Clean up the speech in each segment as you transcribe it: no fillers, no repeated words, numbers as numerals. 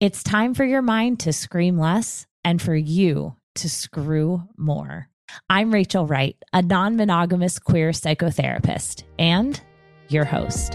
It's time for your mind to scream less and for you to screw more. I'm Rachel Wright, a non-monogamous queer psychotherapist and your host.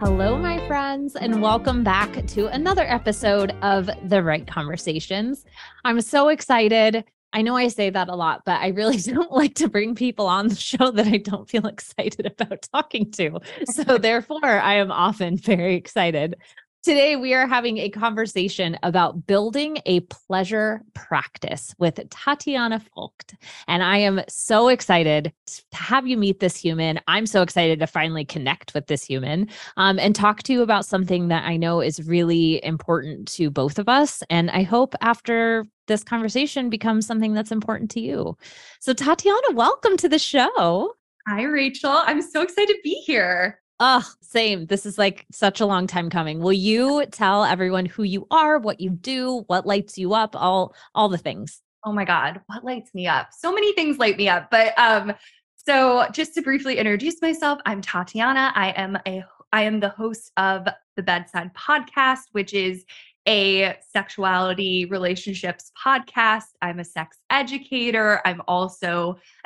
Hello, my friends, and welcome back to another episode of The Wright Conversations. I'm so excited. I know I say that a lot, but I really don't like to bring people on the show that I don't feel excited about talking to. So therefore, I am often very excited. Today, we are having a conversation about building a pleasure practice with Tatiana Fogt. And I am so excited to have you meet this human. I'm so excited to finally connect with this human and talk to you about something that I know is really important to both of us. And I hope after this conversation becomes something that's important to you. So Tatiana, welcome to the show. Hi, Rachel. I'm so excited to be here. Oh, same. This is like such a long time coming. Will you tell everyone who you are, what you do, what lights you up, all the things? Oh my God. What lights me up? So many things light me up. But so just to briefly introduce myself, I'm Tatiana. I am the host of The Bedside Podcast, which is a sexuality relationships podcast. I'm a sex educator. I'm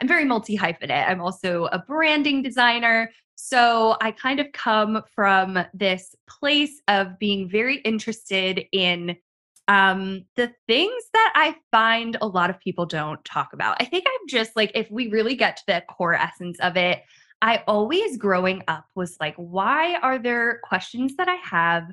very multi-hyphenate. I'm also a branding designer. So I kind of come from this place of being very interested in the things that I find a lot of people don't talk about. I think I'm just like, if we really get to the core essence of it, I always growing up was like, why are there questions that I have,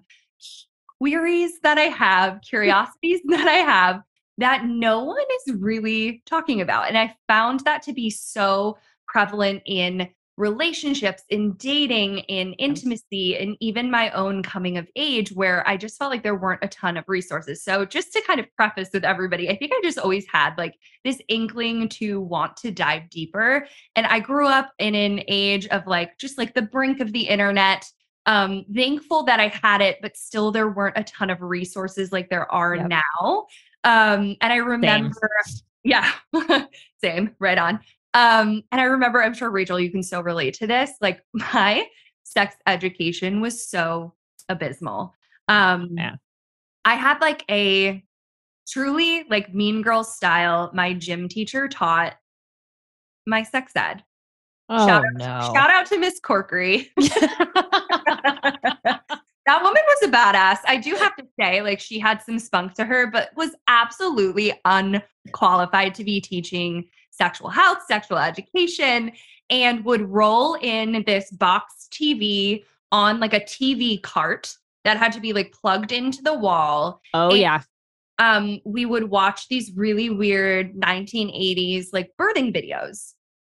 queries that I have, curiosities that I have that no one is really talking about? And I found that to be so prevalent in relationships, in dating, in intimacy, and even my own coming of age, where I just felt like there weren't a ton of resources. So just to kind of preface with everybody, I think I just always had like this inkling to want to dive deeper. And I grew up in an age of like, just like the brink of the internet. Thankful that I had it, but still there weren't a ton of resources like there are now. And I remember, same, right on. And I remember, I'm sure, Rachel, you can so relate to this. Like my sex education was so abysmal. I had like a truly like mean girl style. My gym teacher taught my sex ed. Oh, shout out to Miss Corkery. That woman was a badass. I do have to say, like, she had some spunk to her, but was absolutely unqualified to be teaching sexual health, sexual education, and would roll in this box TV on like a TV cart that had to be like plugged into the wall. Oh, and, yeah. We would watch these really weird 1980s like birthing videos.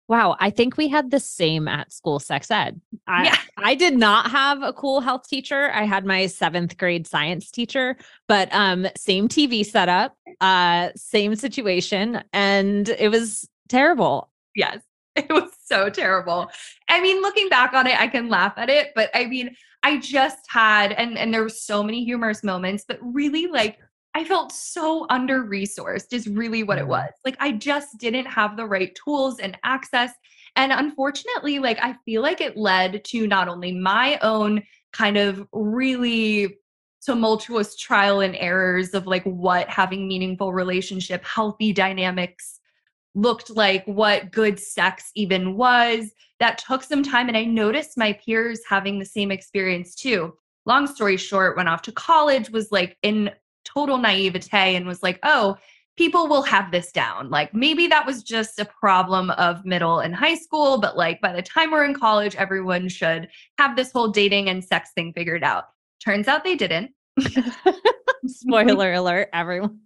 Wow, I think we had the same at school sex ed. I did not have a cool health teacher. I had my 7th grade science teacher, but same TV setup, same situation, and it was terrible. Yes, it was so terrible. I mean, looking back on it, I can laugh at it, but I mean, I just had, and there were so many humorous moments, but really like, I felt so under-resourced is really what it was. Like, I just didn't have the right tools and access. And unfortunately, like, I feel like it led to not only my own kind of really tumultuous trial and errors of like what having meaningful relationship, healthy dynamics looked like, what good sex even was. That took some time. And I noticed my peers having the same experience too. Long story short, went off to college, was like in total naivete and was like, oh, people will have this down. Like maybe that was just a problem of middle and high school, but like by the time we're in college, everyone should have this whole dating and sex thing figured out. Turns out they didn't. Spoiler alert, everyone.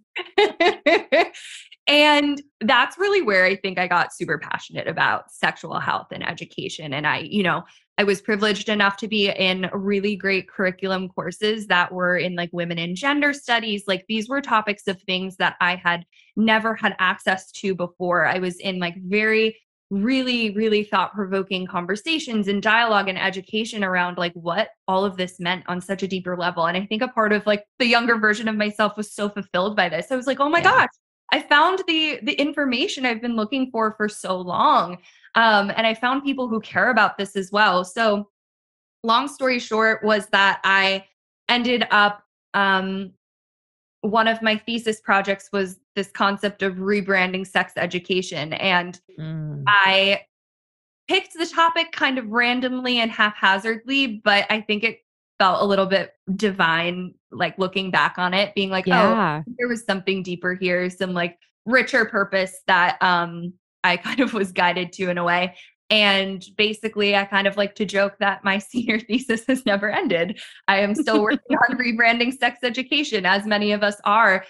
And that's really where I think I got super passionate about sexual health and education. And I, you know, I was privileged enough to be in really great curriculum courses that were in like women and gender studies. Like these were topics of things that I had never had access to before. I was in like really thought-provoking conversations and dialogue and education around like what all of this meant on such a deeper level. And I think a part of like the younger version of myself was so fulfilled by this. I was like, oh my gosh, I found the information I've been looking for so long. And I found people who care about this as well. So long story short was that I ended up, one of my thesis projects was this concept of rebranding sex education. And I picked the topic kind of randomly and haphazardly, but I think it felt a little bit divine, like looking back on it, being like, oh, there was something deeper here, some like richer purpose that I kind of was guided to in a way. And basically, I kind of like to joke that my senior thesis has never ended. I am still working on rebranding sex education, as many of us are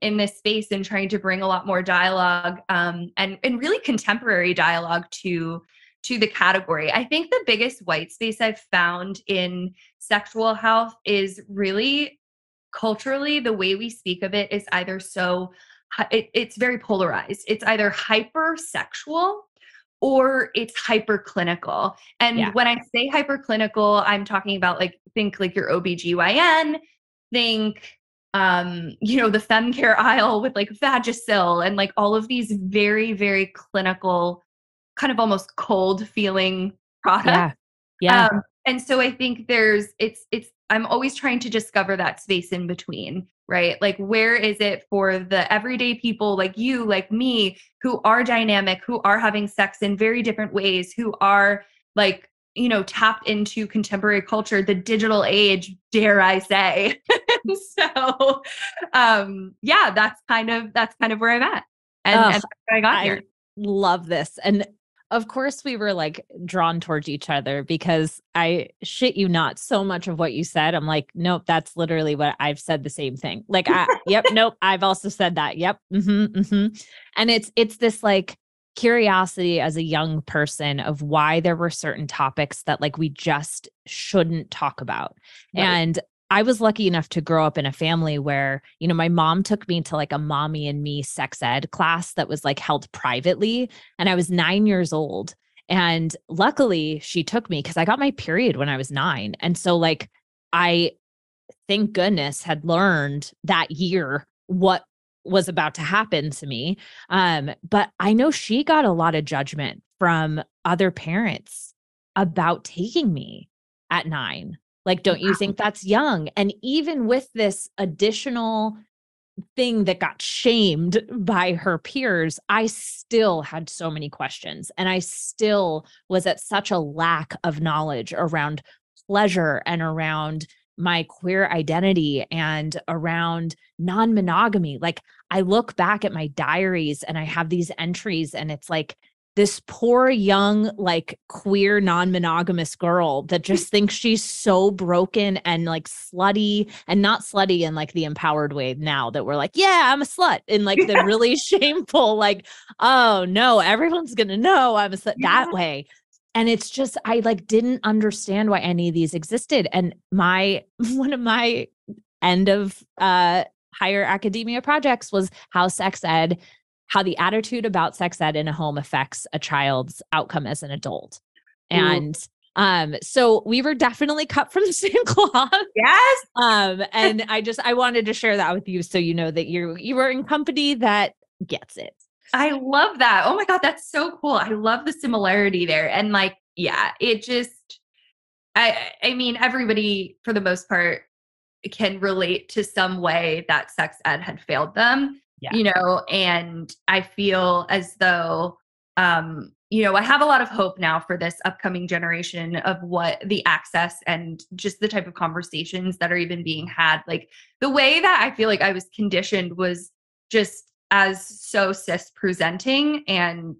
in this space, and trying to bring a lot more dialogue and really contemporary dialogue to the category. I think the biggest white space I've found in sexual health is really culturally, the way we speak of it is either it's very polarized. It's either hypersexual or it's hyperclinical. And when I say hyperclinical, I'm talking about like, think like your OBGYN, think, the fem care aisle with like Vagisil and like all of these very, very clinical, kind of almost cold feeling products. Yeah. And so I think I'm always trying to discover that space in between, right? Like, where is it for the everyday people like you, like me, who are dynamic, who are having sex in very different ways, who are like, tapped into contemporary culture, the digital age, dare I say. So, that's kind of where I'm at. And that's where I got here. Love this. And of course, we were like drawn towards each other because I shit you not, so much of what you said, I'm like, nope, that's literally what I've said, the same thing. Like, I've also said that. Yep. Mm-hmm, mm-hmm. And it's this like curiosity as a young person of why there were certain topics that like we just shouldn't talk about. Right. And I was lucky enough to grow up in a family where, my mom took me to like a mommy and me sex ed class that was like held privately. And I was 9 years old. And luckily she took me because I got my period when I was 9. And so like, I, thank goodness, had learned that year what was about to happen to me. But I know she got a lot of judgment from other parents about taking me at 9. Like, don't you think that's young? And even with this additional thing that got shamed by her peers, I still had so many questions. And I still was at such a lack of knowledge around pleasure and around my queer identity and around non-monogamy. Like, I look back at my diaries and I have these entries and it's like, this poor young, like queer non-monogamous girl that just thinks she's so broken and like slutty, and not slutty in like the empowered way now that we're like, yeah, I'm a slut, in like the really shameful, like, oh no, everyone's going to know I'm a slut that way. And it's just, I like didn't understand why any of these existed. And one of my end of higher academia projects was how the attitude about sex ed in a home affects a child's outcome as an adult. And so we were definitely cut from the same cloth. Yes. And I wanted to share that with you, so you know that you were in company that gets it. I love that. Oh my God, that's so cool. I love the similarity there. And like, yeah, it just, I mean, everybody for the most part can relate to some way that sex ed had failed them. Yeah. And I feel as though, I have a lot of hope now for this upcoming generation of what the access and just the type of conversations that are even being had. Like, the way that I feel like I was conditioned was just as so cis presenting and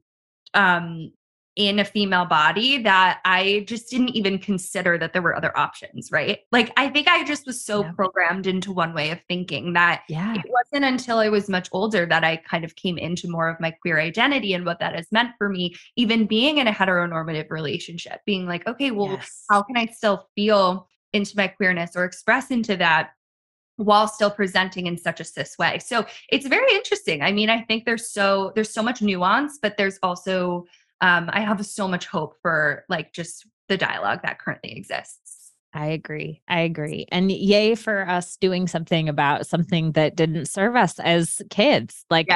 in a female body that I just didn't even consider that there were other options, right? Like, I think I just was so programmed into one way of thinking that it wasn't until I was much older that I kind of came into more of my queer identity and what that has meant for me, even being in a heteronormative relationship, being like, okay, well, how can I still feel into my queerness or express into that while still presenting in such a cis way? So it's very interesting. I mean, I think there's so much nuance, but there's also, I have so much hope for like just the dialogue that currently exists. I agree. And yay for us doing something about something that didn't serve us as kids. Like,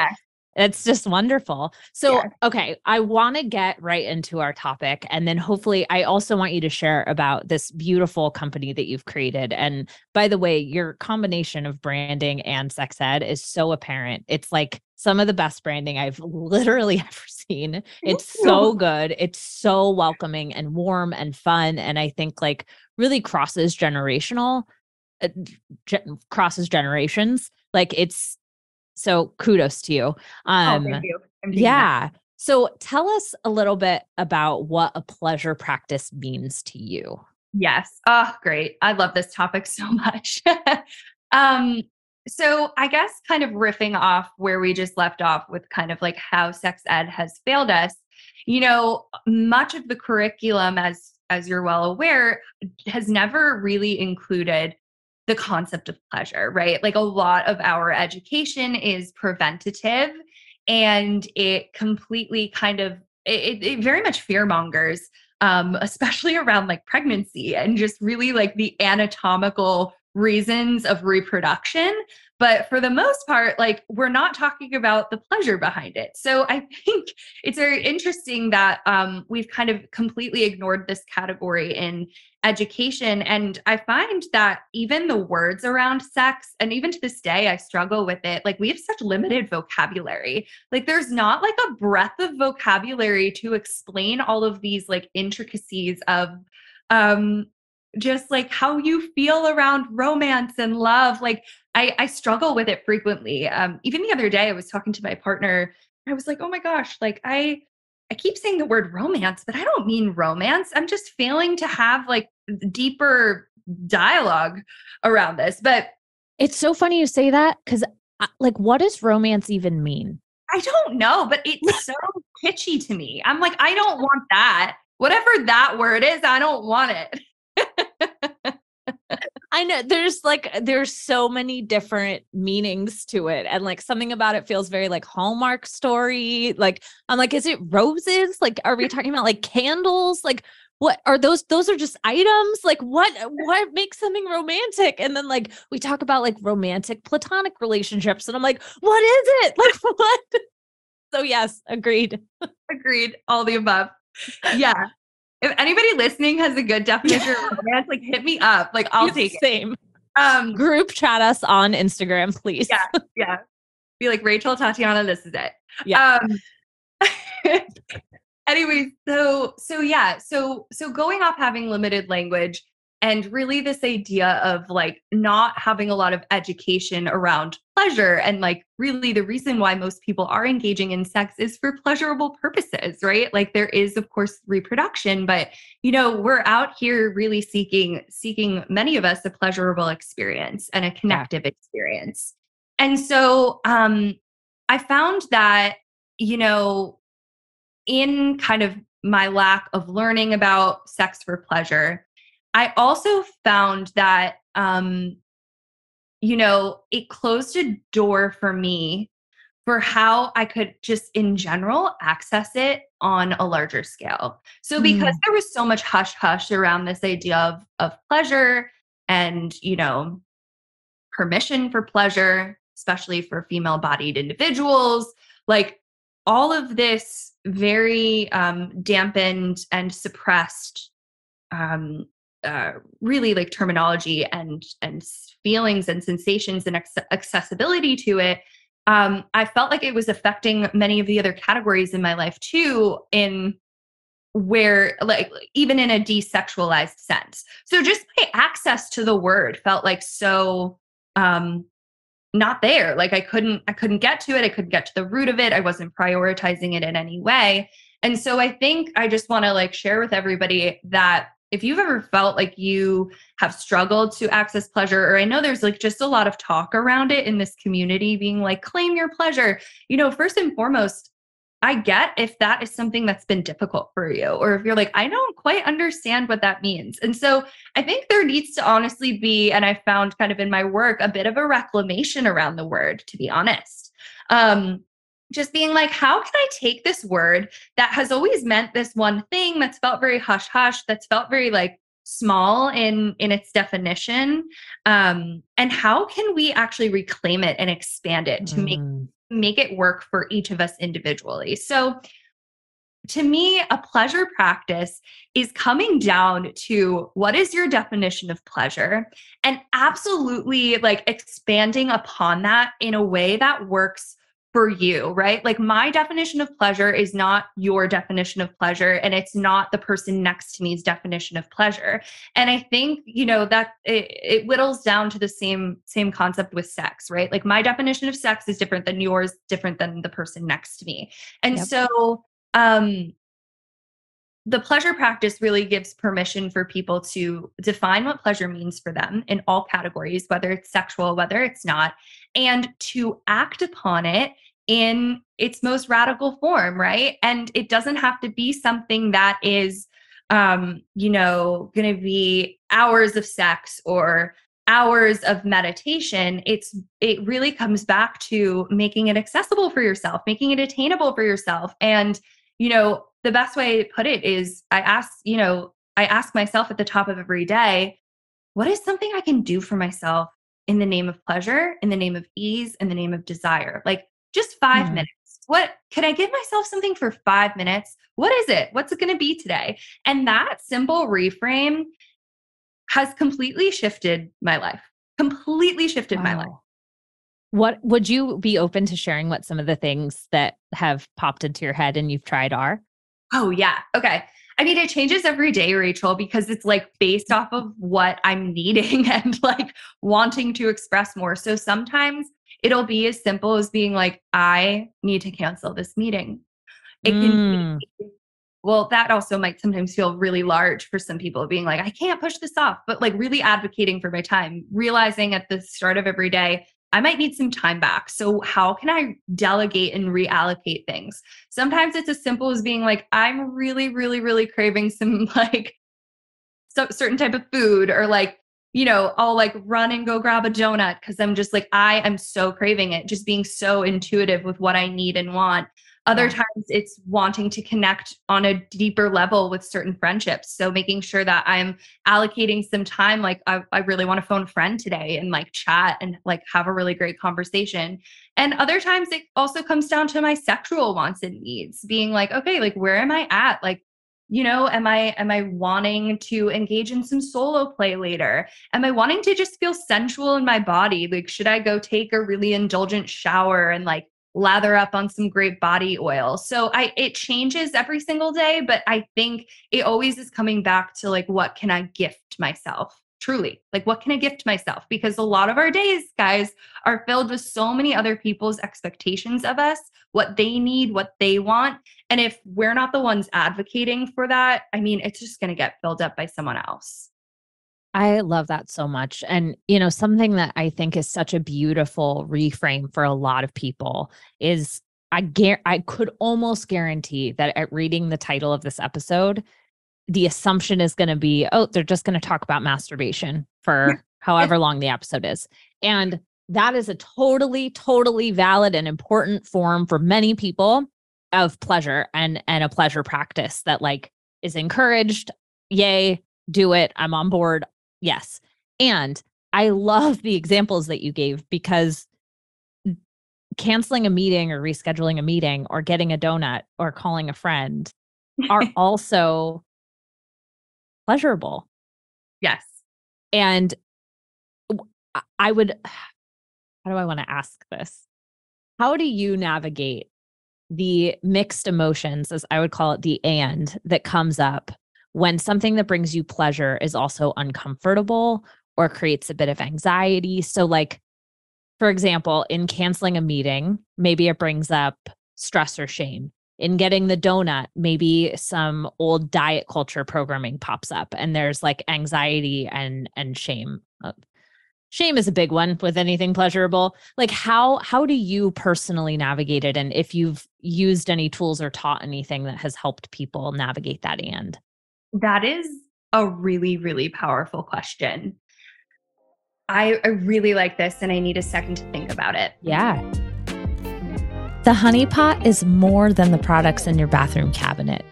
it's just wonderful. So, okay, I want to get right into our topic. And then hopefully I also want you to share about this beautiful company that you've created. And by the way, your combination of branding and sex ed is so apparent. It's like some of the best branding I've literally ever seen. It's so good. It's so welcoming and warm and fun. And I think like really crosses generations. Like it's, so kudos to you. Oh, thank you. That. So tell us a little bit about what a pleasure practice means to you. Yes. Oh, great. I love this topic so much. So I guess kind of riffing off where we just left off with kind of like how sex ed has failed us, you know, much of the curriculum, as you're well aware, has never really included the concept of pleasure, right? Like a lot of our education is preventative and it completely kind of, it very much fearmongers, especially around like pregnancy and just really like the anatomical reasons of reproduction. But for the most part, like we're not talking about the pleasure behind it. So I think it's very interesting that we've kind of completely ignored this category in education. And I find that even the words around sex, and even to this day, I struggle with it. Like we have such limited vocabulary. Like there's not like a breadth of vocabulary to explain all of these like intricacies of just like how you feel around romance and love. Like I struggle with it frequently. Even the other day I was talking to my partner and I was like, oh my gosh, like I keep saying the word romance, but I don't mean romance. I'm just failing to have like deeper dialogue around this. But it's so funny you say that, because like, what does romance even mean? I don't know, but it's so kitschy to me. I'm like, I don't want that. Whatever that word is, I don't want it. I know there's so many different meanings to it. And like something about it feels very like Hallmark story. Like, I'm like, is it roses? Like, are we talking about like candles? Like what are those are just items? Like what makes something romantic? And then like, we talk about like romantic platonic relationships. And I'm like, what is it? Like what? So yes, agreed. Agreed. All the above. Yeah. If anybody listening has a good definition of romance, like hit me up. Like I'll take it. Same. Group chat us on Instagram, please. Yeah. Yeah. Be like, Rachel, Tatiana, this is it. Yeah. Anyway, So going off having limited language and really this idea of like not having a lot of education around pleasure, and like really the reason why most people are engaging in sex is for pleasurable purposes, right? Like there is of course reproduction, but you know, we're out here really seeking many of us a pleasurable experience and a connective experience. And so I found that, you know, in kind of my lack of learning about sex for pleasure, I also found that, you know, it closed a door for me for how I could just in general access it on a larger scale. So because there was so much hush hush around this idea of pleasure and, you know, permission for pleasure, especially for female bodied individuals, like all of this very dampened and suppressed really like terminology and feelings and sensations and accessibility to it. I felt like it was affecting many of the other categories in my life too, in where like even in a desexualized sense. So just my access to the word felt like so not there. Like I couldn't get to it. I couldn't get to the root of it. I wasn't prioritizing it in any way. And so I think I just want to like share with everybody that if you've ever felt like you have struggled to access pleasure, or I know there's like just a lot of talk around it in this community being like, claim your pleasure, you know, first and foremost, I get if that is something that's been difficult for you, or if you're like, I don't quite understand what that means. And so I think there needs to honestly be, and I found kind of in my work, a bit of a reclamation around the word, to be honest. Just being like, how can I take this word that has always meant this one thing that's felt very hush hush, that's felt very like small in its definition, and how can we actually reclaim it and expand it to make it work for each of us individually? So to me, a pleasure practice is coming down to what is your definition of pleasure and absolutely like expanding upon that in a way that works for you, right? Like my definition of pleasure is not your definition of pleasure, and it's not the person next to me's definition of pleasure. And I think, you know, that it whittles down to the same concept with sex, right? Like my definition of sex is different than yours, different than the person next to me. And so, the pleasure practice really gives permission for people to define what pleasure means for them in all categories, whether it's sexual, whether it's not, and to act upon it in its most radical form, right? And it doesn't have to be something that is, you know, going to be hours of sex or hours of meditation. It really comes back to making it accessible for yourself, making it attainable for yourself. And, you know, the best way to put it is I ask myself at the top of every day, what is something I can do for myself in the name of pleasure, in the name of ease, in the name of desire? Like just 5 minutes. What can I give myself something for 5 minutes? What is it? What's it going to be today? And that simple reframe has completely shifted my life, my life. What would you be open to sharing what some of the things that have popped into your head and you've tried are? Oh, yeah. Okay. I mean, it changes every day, Rachel, because it's like based off of what I'm needing and like wanting to express more. So sometimes it'll be as simple as being like, I need to cancel this meeting. It can be, well, that also might sometimes feel really large for some people, being like, I can't push this off, but like really advocating for my time, realizing at the start of every day, I might need some time back. So how can I delegate and reallocate things? Sometimes it's as simple as being like, I'm really, really, really craving some like certain type of food, or like, you know, I'll like run and go grab a donut because I'm just like, I am so craving it. Just being so intuitive with what I need and want. Other times it's wanting to connect on a deeper level with certain friendships. So making sure that I'm allocating some time, like I really want to phone a friend today and like chat and like have a really great conversation. And other times it also comes down to my sexual wants and needs, being like, okay, like where am I at? Like, you know, am I wanting to engage in some solo play later? Am I wanting to just feel sensual in my body? Like, should I go take a really indulgent shower and like lather up on some great body oil? So it changes every single day, but I think it always is coming back to like, what can I gift myself? Truly, like, what can I gift myself? Because a lot of our days, guys, are filled with so many other people's expectations of us, what they need, what they want. And if we're not the ones advocating for that, I mean, it's just going to get filled up by someone else. I love that so much. And, you know, something that I think is such a beautiful reframe for a lot of people is I could almost guarantee that at reading the title of this episode, the assumption is going to be, oh, they're just going to talk about masturbation for however long the episode is. And that is a totally, totally valid and important form for many people of pleasure and a pleasure practice that like is encouraged. Yay, do it. I'm on board. Yes. And I love the examples that you gave, because canceling a meeting or rescheduling a meeting or getting a donut or calling a friend are also pleasurable. Yes. And how do I want to ask this? How do you navigate the mixed emotions, as I would call it, the and that comes up when something that brings you pleasure is also uncomfortable or creates a bit of anxiety? So like, for example, in canceling a meeting, maybe it brings up stress or shame. in getting the donut, maybe some old diet culture programming pops up, and there's like anxiety and shame. Shame is a big one with anything pleasurable. Like how do you personally navigate it? And if you've used any tools or taught anything that has helped people navigate that and. That is a really, really powerful question. I really like this, and I need a second to think about it. Yeah. The Honey Pot is more than the products in your bathroom cabinet.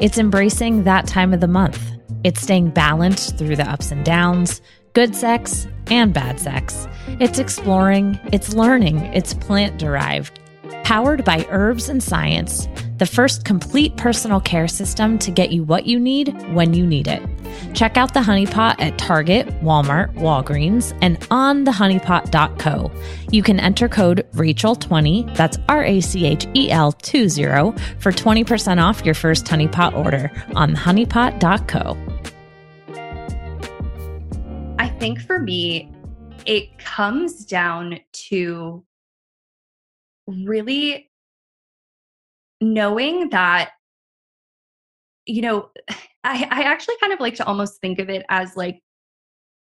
It's embracing that time of the month. It's staying balanced through the ups and downs, good sex and bad sex. It's exploring, it's learning, it's plant-derived. Powered by herbs and science, the first complete personal care system to get you what you need when you need it. Check out the Honey Pot at Target, Walmart, Walgreens, and on thehoneypot.co. You can enter code Rachel20, that's RACHEL20, for 20% off your first Honey Pot order on thehoneypot.co. I think for me, it comes down to really knowing that, you know, I actually kind of like to almost think of it as like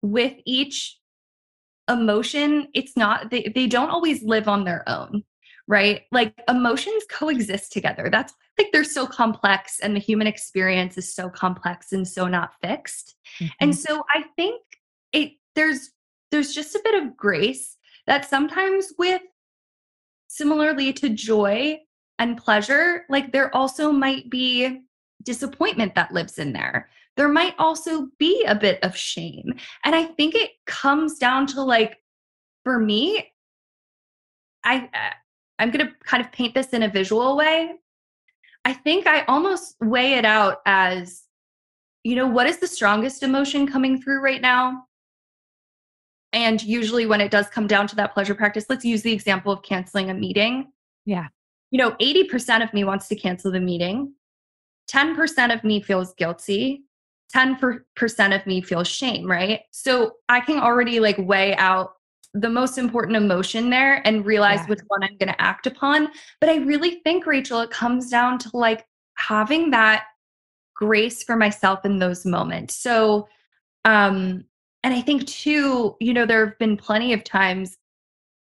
with each emotion, it's not, they don't always live on their own, right? Like emotions coexist together. That's like, they're so complex, and the human experience is so complex and so not fixed. Mm-hmm. And so I think there's just a bit of grace that sometimes with, similarly to joy and pleasure, like there also might be disappointment that lives in there. There might also be a bit of shame. And I think it comes down to like, for me, I'm going to kind of paint this in a visual way. I think I almost weigh it out as, you know, what is the strongest emotion coming through right now? And usually when it does come down to that pleasure practice, let's use the example of canceling a meeting. Yeah. You know, 80% of me wants to cancel the meeting. 10% of me feels guilty. 10% of me feels shame, right? So I can already like weigh out the most important emotion there and realize which one I'm going to act upon. But I really think, Rachel, it comes down to like having that grace for myself in those moments. So, and I think too, you know, there have been plenty of times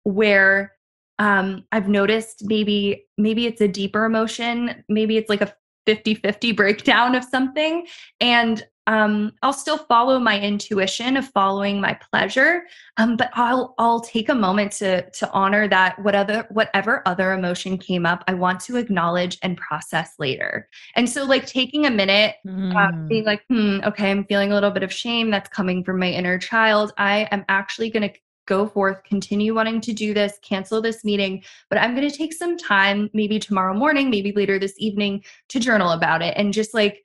where I've noticed maybe it's a deeper emotion. Maybe it's like a 50-50 breakdown of something. And I'll still follow my intuition of following my pleasure. But I'll take a moment to honor that whatever other emotion came up, I want to acknowledge and process later. And so like taking a minute, being like, okay, I'm feeling a little bit of shame that's coming from my inner child. I am actually going to go forth, continue wanting to do this, cancel this meeting, but I'm going to take some time, maybe tomorrow morning, maybe later this evening, to journal about it and just like,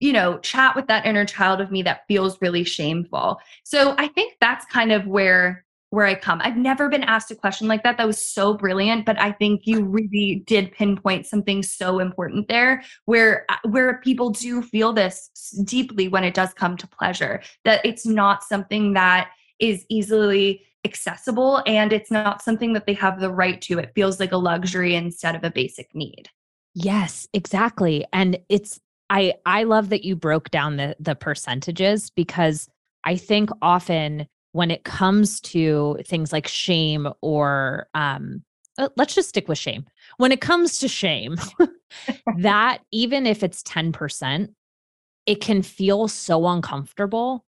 you know, chat with that inner child of me that feels really shameful. So I think that's kind of where I come. I've never been asked a question like that. That was so brilliant, but I think you really did pinpoint something so important there where people do feel this deeply when it does come to pleasure, that it's not something that is easily accessible, and it's not something that they have the right to. It feels like a luxury instead of a basic need. Yes, exactly. And it's, I love that you broke down the percentages, because I think often when it comes to things like shame or, let's just stick with shame. When it comes to shame, that even if it's 10%, it can feel so uncomfortable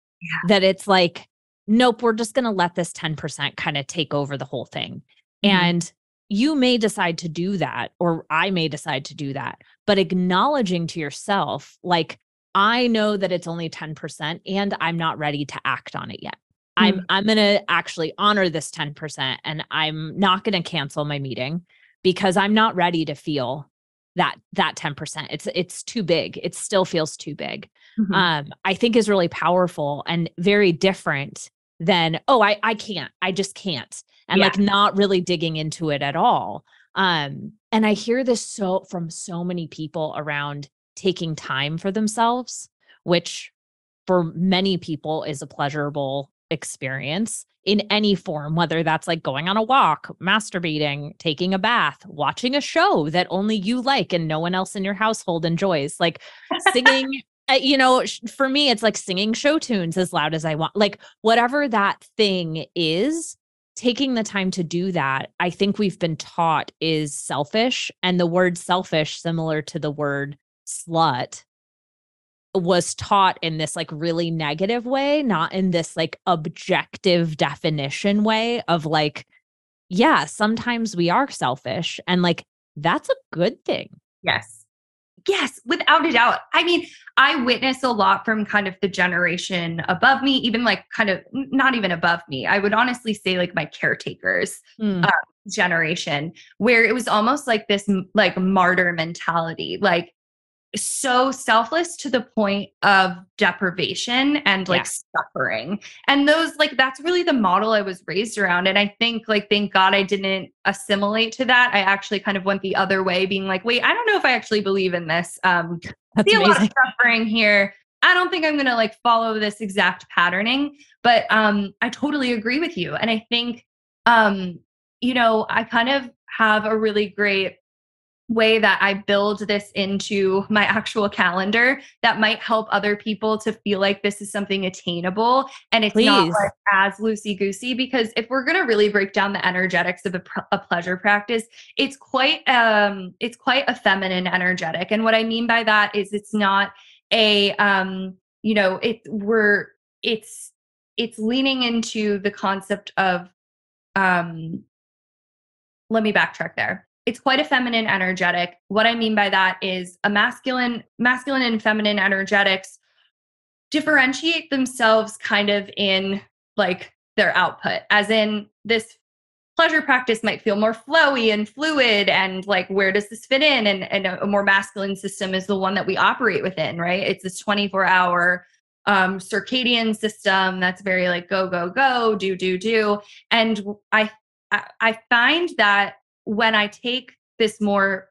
that it's like, nope, we're just going to let this 10% kind of take over the whole thing. Mm-hmm. And you may decide to do that, or I may decide to do that, but acknowledging to yourself, like, I know that it's only 10% and I'm not ready to act on it yet. Mm-hmm. I'm going to actually honor this 10%, and I'm not going to cancel my meeting because I'm not ready to feel that 10%. It's too big. It still feels too big. Mm-hmm. I think is really powerful and very different than, oh, I can't, I just can't. And like not really digging into it at all. And I hear this from so many people around taking time for themselves, which for many people is a pleasurable experience in any form, whether that's like going on a walk, masturbating, taking a bath, watching a show that only you like and no one else in your household enjoys, like singing, you know, for me, it's like singing show tunes as loud as I want, like whatever that thing is, taking the time to do that, I think we've been taught is selfish. And the word selfish, similar to the word slut, was taught in this like really negative way, not in this like objective definition way of like, yeah, sometimes we are selfish and like, that's a good thing. Yes. Yes. Without a doubt. I mean, I witness a lot from kind of the generation above me, even like kind of not even above me. I would honestly say like my caretakers generation, where it was almost like this like martyr mentality, like so selfless to the point of deprivation and like suffering. And those, like, that's really the model I was raised around. And I think like, thank God I didn't assimilate to that. I actually kind of went the other way, being like, wait, I don't know if I actually believe in this. That's see amazing. A lot of suffering here. I don't think I'm going to like follow this exact patterning, but I totally agree with you. And I think, you know, I kind of have a really great way that I build this into my actual calendar that might help other people to feel like this is something attainable. And it's not like as loosey-goosey, because if we're going to really break down the energetics of a pleasure practice, it's quite a feminine energetic. And what I mean by that is it's not a, you know, it's leaning into the concept of, let me backtrack there. It's quite a feminine energetic. What I mean by that is a masculine and feminine energetics differentiate themselves kind of in like their output, as in this pleasure practice might feel more flowy and fluid and like, where does this fit in? And a more masculine system is the one that we operate within, right? It's this 24-hour circadian system that's very like, go, go, go, do, do, do. And I find that when I take this more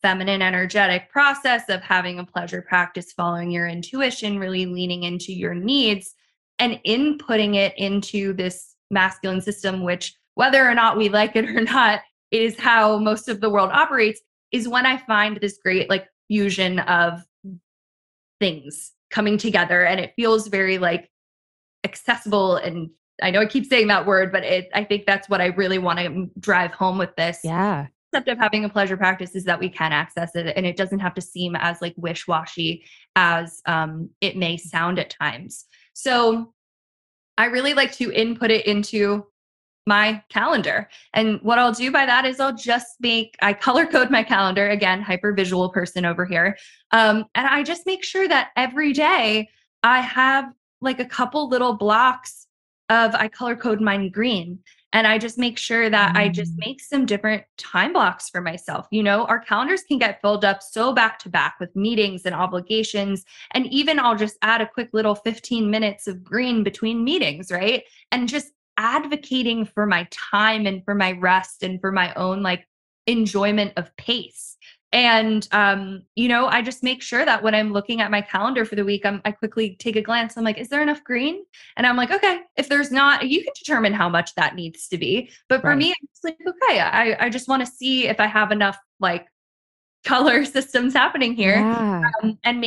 feminine energetic process of having a pleasure practice, following your intuition, really leaning into your needs and inputting it into this masculine system, which whether or not we like it or not is how most of the world operates, is when I find this great like fusion of things coming together. And it feels very like accessible, and I know I keep saying that word, but I think that's what I really want to drive home with this. Yeah. The concept of having a pleasure practice is that we can access it, and it doesn't have to seem as like wishy-washy as it may sound at times. So I really like to input it into my calendar. And what I'll do by that is I'll just I color code my calendar, again, hypervisual person over here. And I just make sure that every day I have like a couple little blocks of, I color code mine green, and I just make sure that I just make some different time blocks for myself. You know, our calendars can get filled up so back to back with meetings and obligations. And even I'll just add a quick little 15 minutes of green between meetings, right? And just advocating for my time and for my rest and for my own like enjoyment of pace. And, you know, I just make sure that when I'm looking at my calendar for the week, I quickly take a glance. I'm like, is there enough green? And I'm like, okay, if there's not, you can determine how much that needs to be. But for me, it's like, okay, I just want to see if I have enough like color systems happening here, and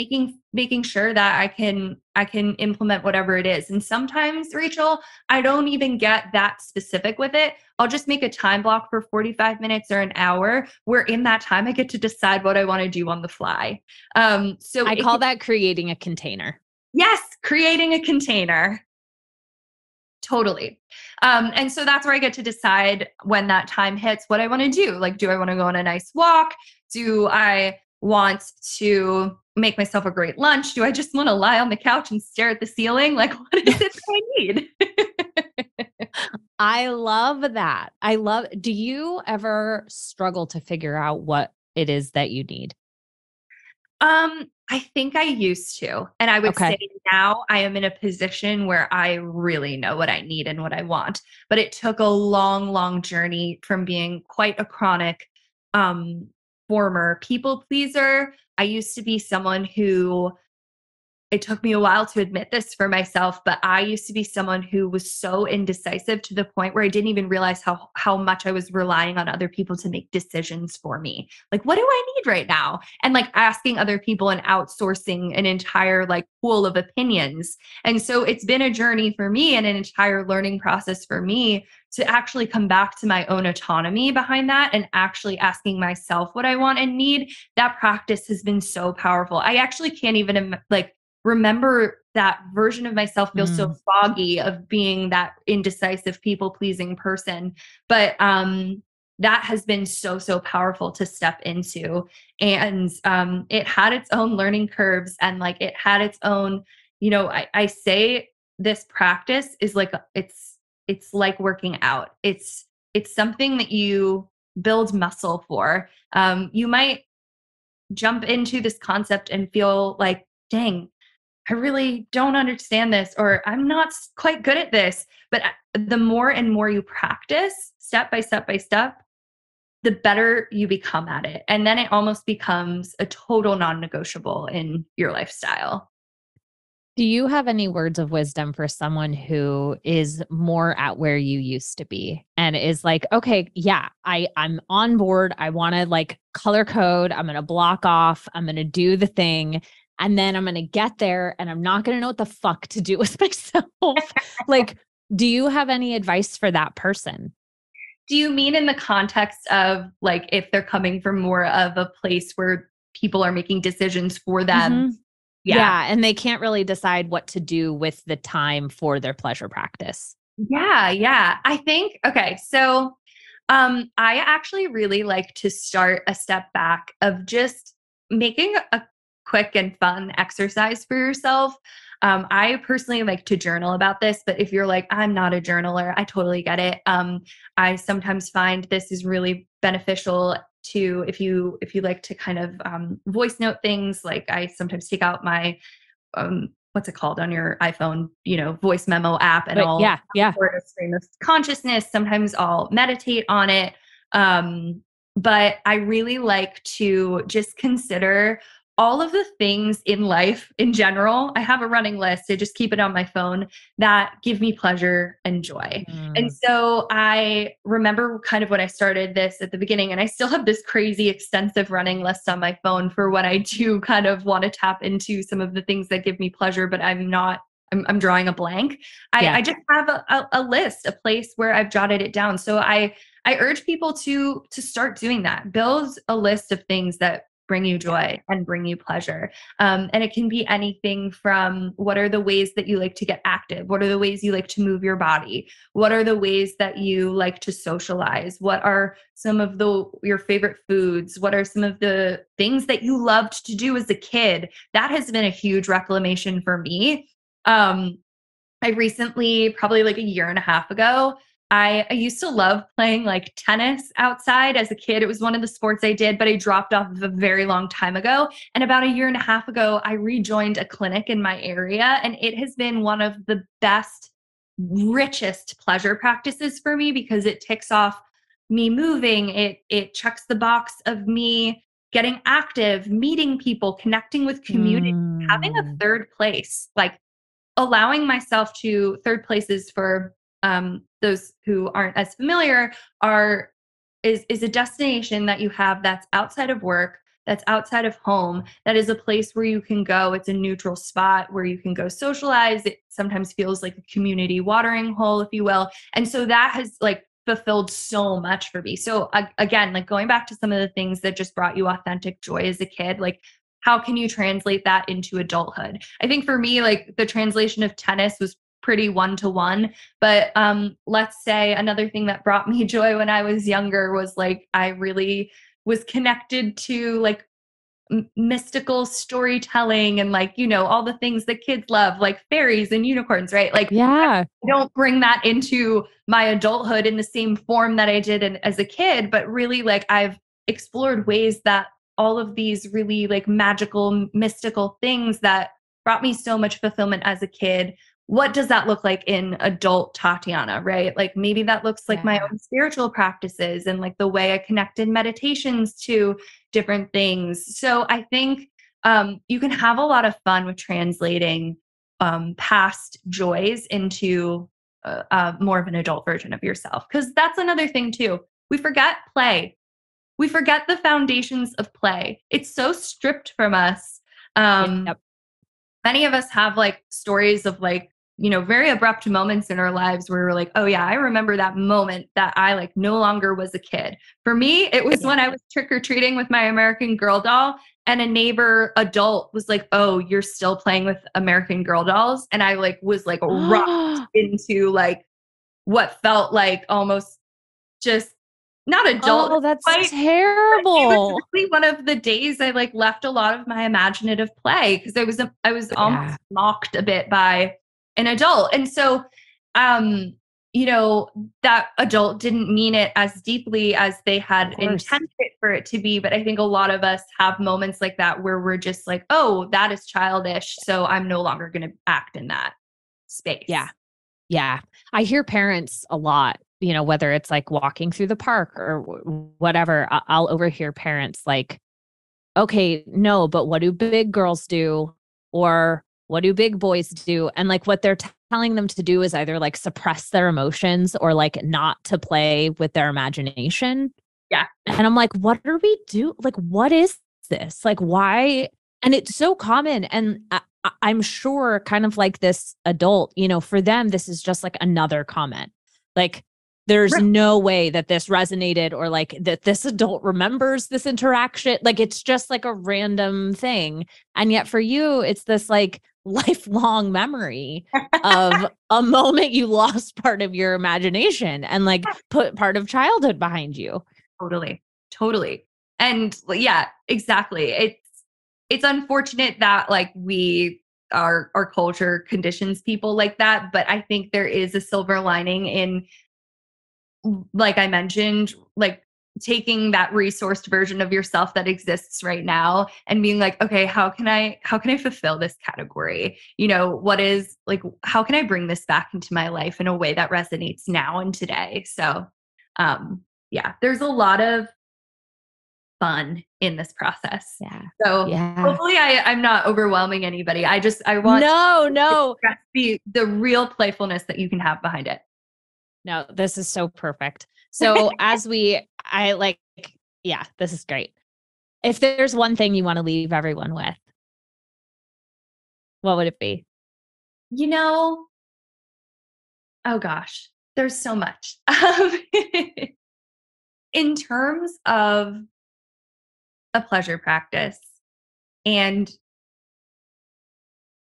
making sure that I can implement whatever it is. And sometimes, Rachel, I don't even get that specific with it. I'll just make a time block for 45 minutes or an hour, where in that time I get to decide what I want to do on the fly. So I call that creating a container. Yes. Creating a container. Totally. And so that's where I get to decide when that time hits, what I want to do. Like, do I want to go on a nice walk? Do I want to make myself a great lunch? Do I just want to lie on the couch and stare at the ceiling? Like, what is it I need? I love that. Do you ever struggle to figure out what it is that you need? I think I used to, and I would say now I am in a position where I really know what I need and what I want, but it took a long, long journey from being quite a chronic, former people pleaser. I used to be someone who It took me a while to admit this for myself, but I used to be someone who was so indecisive to the point where I didn't even realize how much I was relying on other people to make decisions for me. Like, what do I need right now? And like asking other people and outsourcing an entire like pool of opinions. And so it's been a journey for me and an entire learning process for me to actually come back to my own autonomy behind that and actually asking myself what I want and need. That practice has been so powerful. I actually can't even like remember that version of myself feels so foggy of being that indecisive, people-pleasing person. But that has been so, so powerful to step into. And it had its own learning curves and like it had its own, you know, I say this practice is like, it's like working out. It's something that you build muscle for. You might jump into this concept and feel like, dang, I really don't understand this, or I'm not quite good at this. But the more and more you practice step by step by step, the better you become at it. And then it almost becomes a total non-negotiable in your lifestyle. Do you have any words of wisdom for someone who is more at where you used to be and is like, okay, yeah, I'm on board. I want to like color code. I'm going to block off. I'm going to do the thing. And then I'm going to get there and I'm not going to know what the fuck to do with myself. Like, do you have any advice for that person? Do you mean in the context of like, if they're coming from more of a place where people are making decisions for them? Mm-hmm. Yeah. And they can't really decide what to do with the time for their pleasure practice. Yeah. I think, okay. So, I actually really like to start a step back of just making a quick and fun exercise for yourself. I personally like to journal about this, but if you're like, I'm not a journaler, I totally get it. I sometimes find this is really beneficial to, if you like to kind of, voice note things. Like I sometimes take out my, what's it called on your iPhone, you know, voice memo app and all sort of stream of consciousness. Sometimes I'll meditate on it. But I really like to just consider all of the things in life in general. I have a running list. I just keep it on my phone that give me pleasure and joy. And so I remember kind of when I started this at the beginning, and I still have this crazy extensive running list on my phone for when I do kind of want to tap into some of the things that give me pleasure, but I'm drawing a blank. I just have a list, a place where I've jotted it down. So I urge people to start doing that. Build a list of things that bring you joy and bring you pleasure. And it can be anything from what are the ways that you like to get active? What are the ways you like to move your body? What are the ways that you like to socialize? What are some of your favorite foods? What are some of the things that you loved to do as a kid? That has been a huge reclamation for me. I recently, probably like a year and a half ago, I used to love playing like tennis outside as a kid. It was one of the sports I did, but I dropped off a very long time ago. And about a year and a half ago, I rejoined a clinic in my area, and it has been one of the best, richest pleasure practices for me because it ticks off me moving. It checks the box of me getting active, meeting people, connecting with community, having a third place, like allowing myself to third places for those who aren't as familiar is a destination that you have that's outside of work, that's outside of home, that is a place where you can go. It's a neutral spot where you can go socialize. It sometimes feels like a community watering hole, if you will. And so that has like fulfilled so much for me. So again, like going back to some of the things that just brought you authentic joy as a kid, like how can you translate that into adulthood? I think for me, like the translation of tennis was pretty one-to-one. But let's say another thing that brought me joy when I was younger was like, I really was connected to like mystical storytelling and like, you know, all the things that kids love, like fairies and unicorns, right? Like, yeah, I don't bring that into my adulthood in the same form that I did as a kid, but really like I've explored ways that all of these really like magical, mystical things that brought me so much fulfillment as a kid. What does that look like in adult Tatiana, right? Like maybe that looks like my own spiritual practices and like the way I connected meditations to different things. So I think you can have a lot of fun with translating past joys into more of an adult version of yourself. Because that's another thing too. We forget play. We forget the foundations of play. It's so stripped from us. Yep. Many of us have like stories of like, you know, very abrupt moments in our lives where we're like, oh yeah, I remember that moment that I like no longer was a kid. For me, it was when I was trick-or-treating with my American Girl doll and a neighbor adult was like, oh, you're still playing with American Girl dolls. And I like was like rocked into like what felt like almost just not adult. Oh, that's terrible. It was really one of the days I like left a lot of my imaginative play because I was almost mocked a bit by an adult. And so, you know, that adult didn't mean it as deeply as they had intended for it to be. But I think a lot of us have moments like that where we're just like, oh, that is childish. So I'm no longer going to act in that space. Yeah. Yeah. I hear parents a lot, you know, whether it's like walking through the park or whatever, I'll overhear parents like, okay, no, but what do big girls do? Or what do big boys do? And like what they're telling them to do is either like suppress their emotions or like not to play with their imagination. Yeah. And I'm like, what are we do? Like, what is this? Like, why? And it's so common. And I'm sure kind of like this adult, you know, for them, this is just like another comment. Like, there's no way that this resonated or like that this adult remembers this interaction. Like, it's just like a random thing. And yet for you, it's this like lifelong memory of a moment you lost part of your imagination and like put part of childhood behind you. Totally. And yeah, exactly. It's unfortunate that like our culture conditions people like that. But I think there is a silver lining in, like I mentioned, like taking that resourced version of yourself that exists right now and being like, okay, how can I fulfill this category? You know, what is like, how can I bring this back into my life in a way that resonates now and today? So, yeah, there's a lot of fun in this process. Yeah. So hopefully I'm not overwhelming anybody. I want to express the real playfulness that you can have behind it. No, this is so perfect. So this is great. If there's one thing you want to leave everyone with, what would it be? You know, oh gosh, there's so much. In terms of a pleasure practice and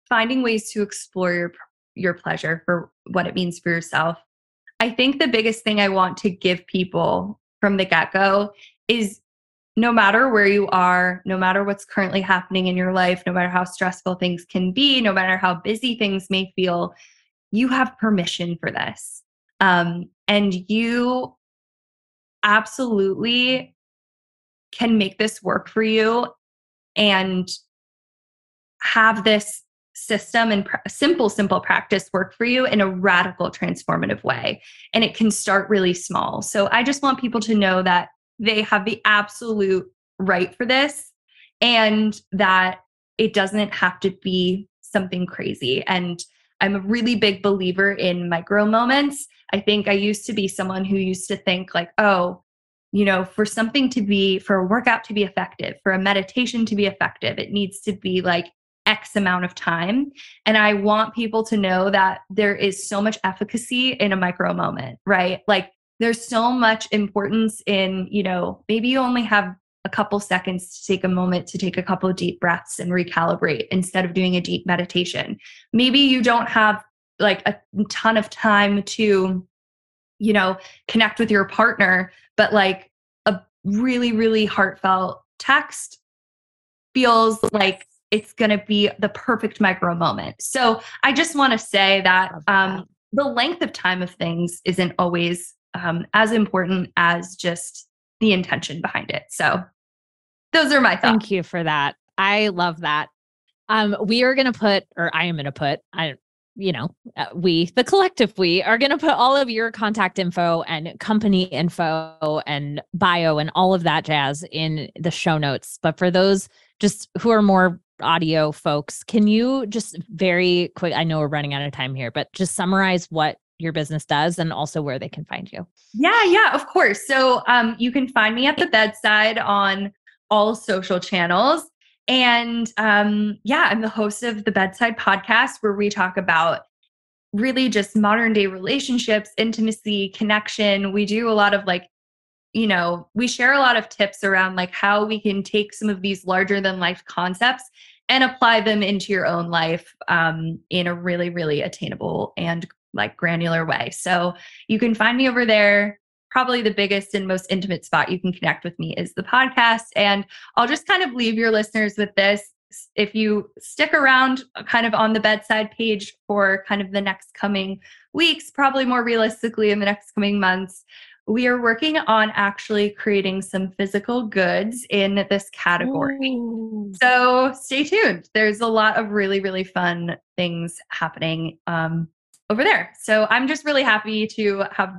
finding ways to explore your pleasure for what it means for yourself, I think the biggest thing I want to give people from the get-go is no matter where you are, no matter what's currently happening in your life, no matter how stressful things can be, no matter how busy things may feel, you have permission for this. And you absolutely can make this work for you and have this system and simple practice work for you in a radical transformative way. And it can start really small. So I just want people to know that they have the absolute right for this and that it doesn't have to be something crazy. And I'm a really big believer in micro moments. I think I used to be someone who used to think like, oh, you know, for a workout to be effective, for a meditation to be effective, it needs to be like X amount of time. And I want people to know that there is so much efficacy in a micro moment, right? Like there's so much importance in, you know, maybe you only have a couple seconds to take a moment to take a couple of deep breaths and recalibrate instead of doing a deep meditation. Maybe you don't have like a ton of time to, you know, connect with your partner, but like a really, really heartfelt text feels like it's going to be the perfect micro moment. So I just want to say that the length of time of things isn't always as important as just the intention behind it. So those are my thoughts. Thank you for that. I love that. We are going to put all of your contact info and company info and bio and all of that jazz in the show notes. But for those just who are more audio folks, can you just very quick, I know we're running out of time here, but just summarize what your business does and also where they can find you. Yeah, of course. So you can find me at The Bedside on all social channels. And I'm the host of The Bedside Podcast, where we talk about really just modern day relationships, intimacy, connection. We do a lot of we share a lot of tips around like how we can take some of these larger than life concepts and apply them into your own life in a really, really attainable and like granular way. So you can find me over there. Probably the biggest and most intimate spot you can connect with me is the podcast. And I'll just kind of leave your listeners with this. If you stick around kind of on the Bedside page for kind of the next coming weeks, probably more realistically in the next coming months, we are working on actually creating some physical goods in this category. Ooh. So stay tuned. There's a lot of really, really fun things happening over there. So I'm just really happy to have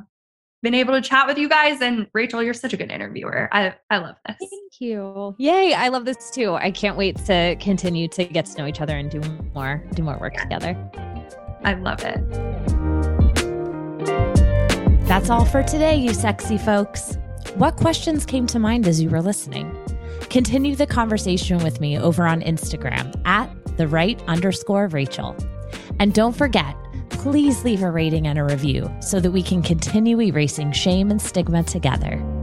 been able to chat with you guys. And Rachel, you're such a good interviewer. I love this. Thank you. Yay. I love this too. I can't wait to continue to get to know each other and do more work together. I love it. That's all for today, you sexy folks. What questions came to mind as you were listening? Continue the conversation with me over on Instagram at @thewright_Rachel. And don't forget, please leave a rating and a review so that we can continue erasing shame and stigma together.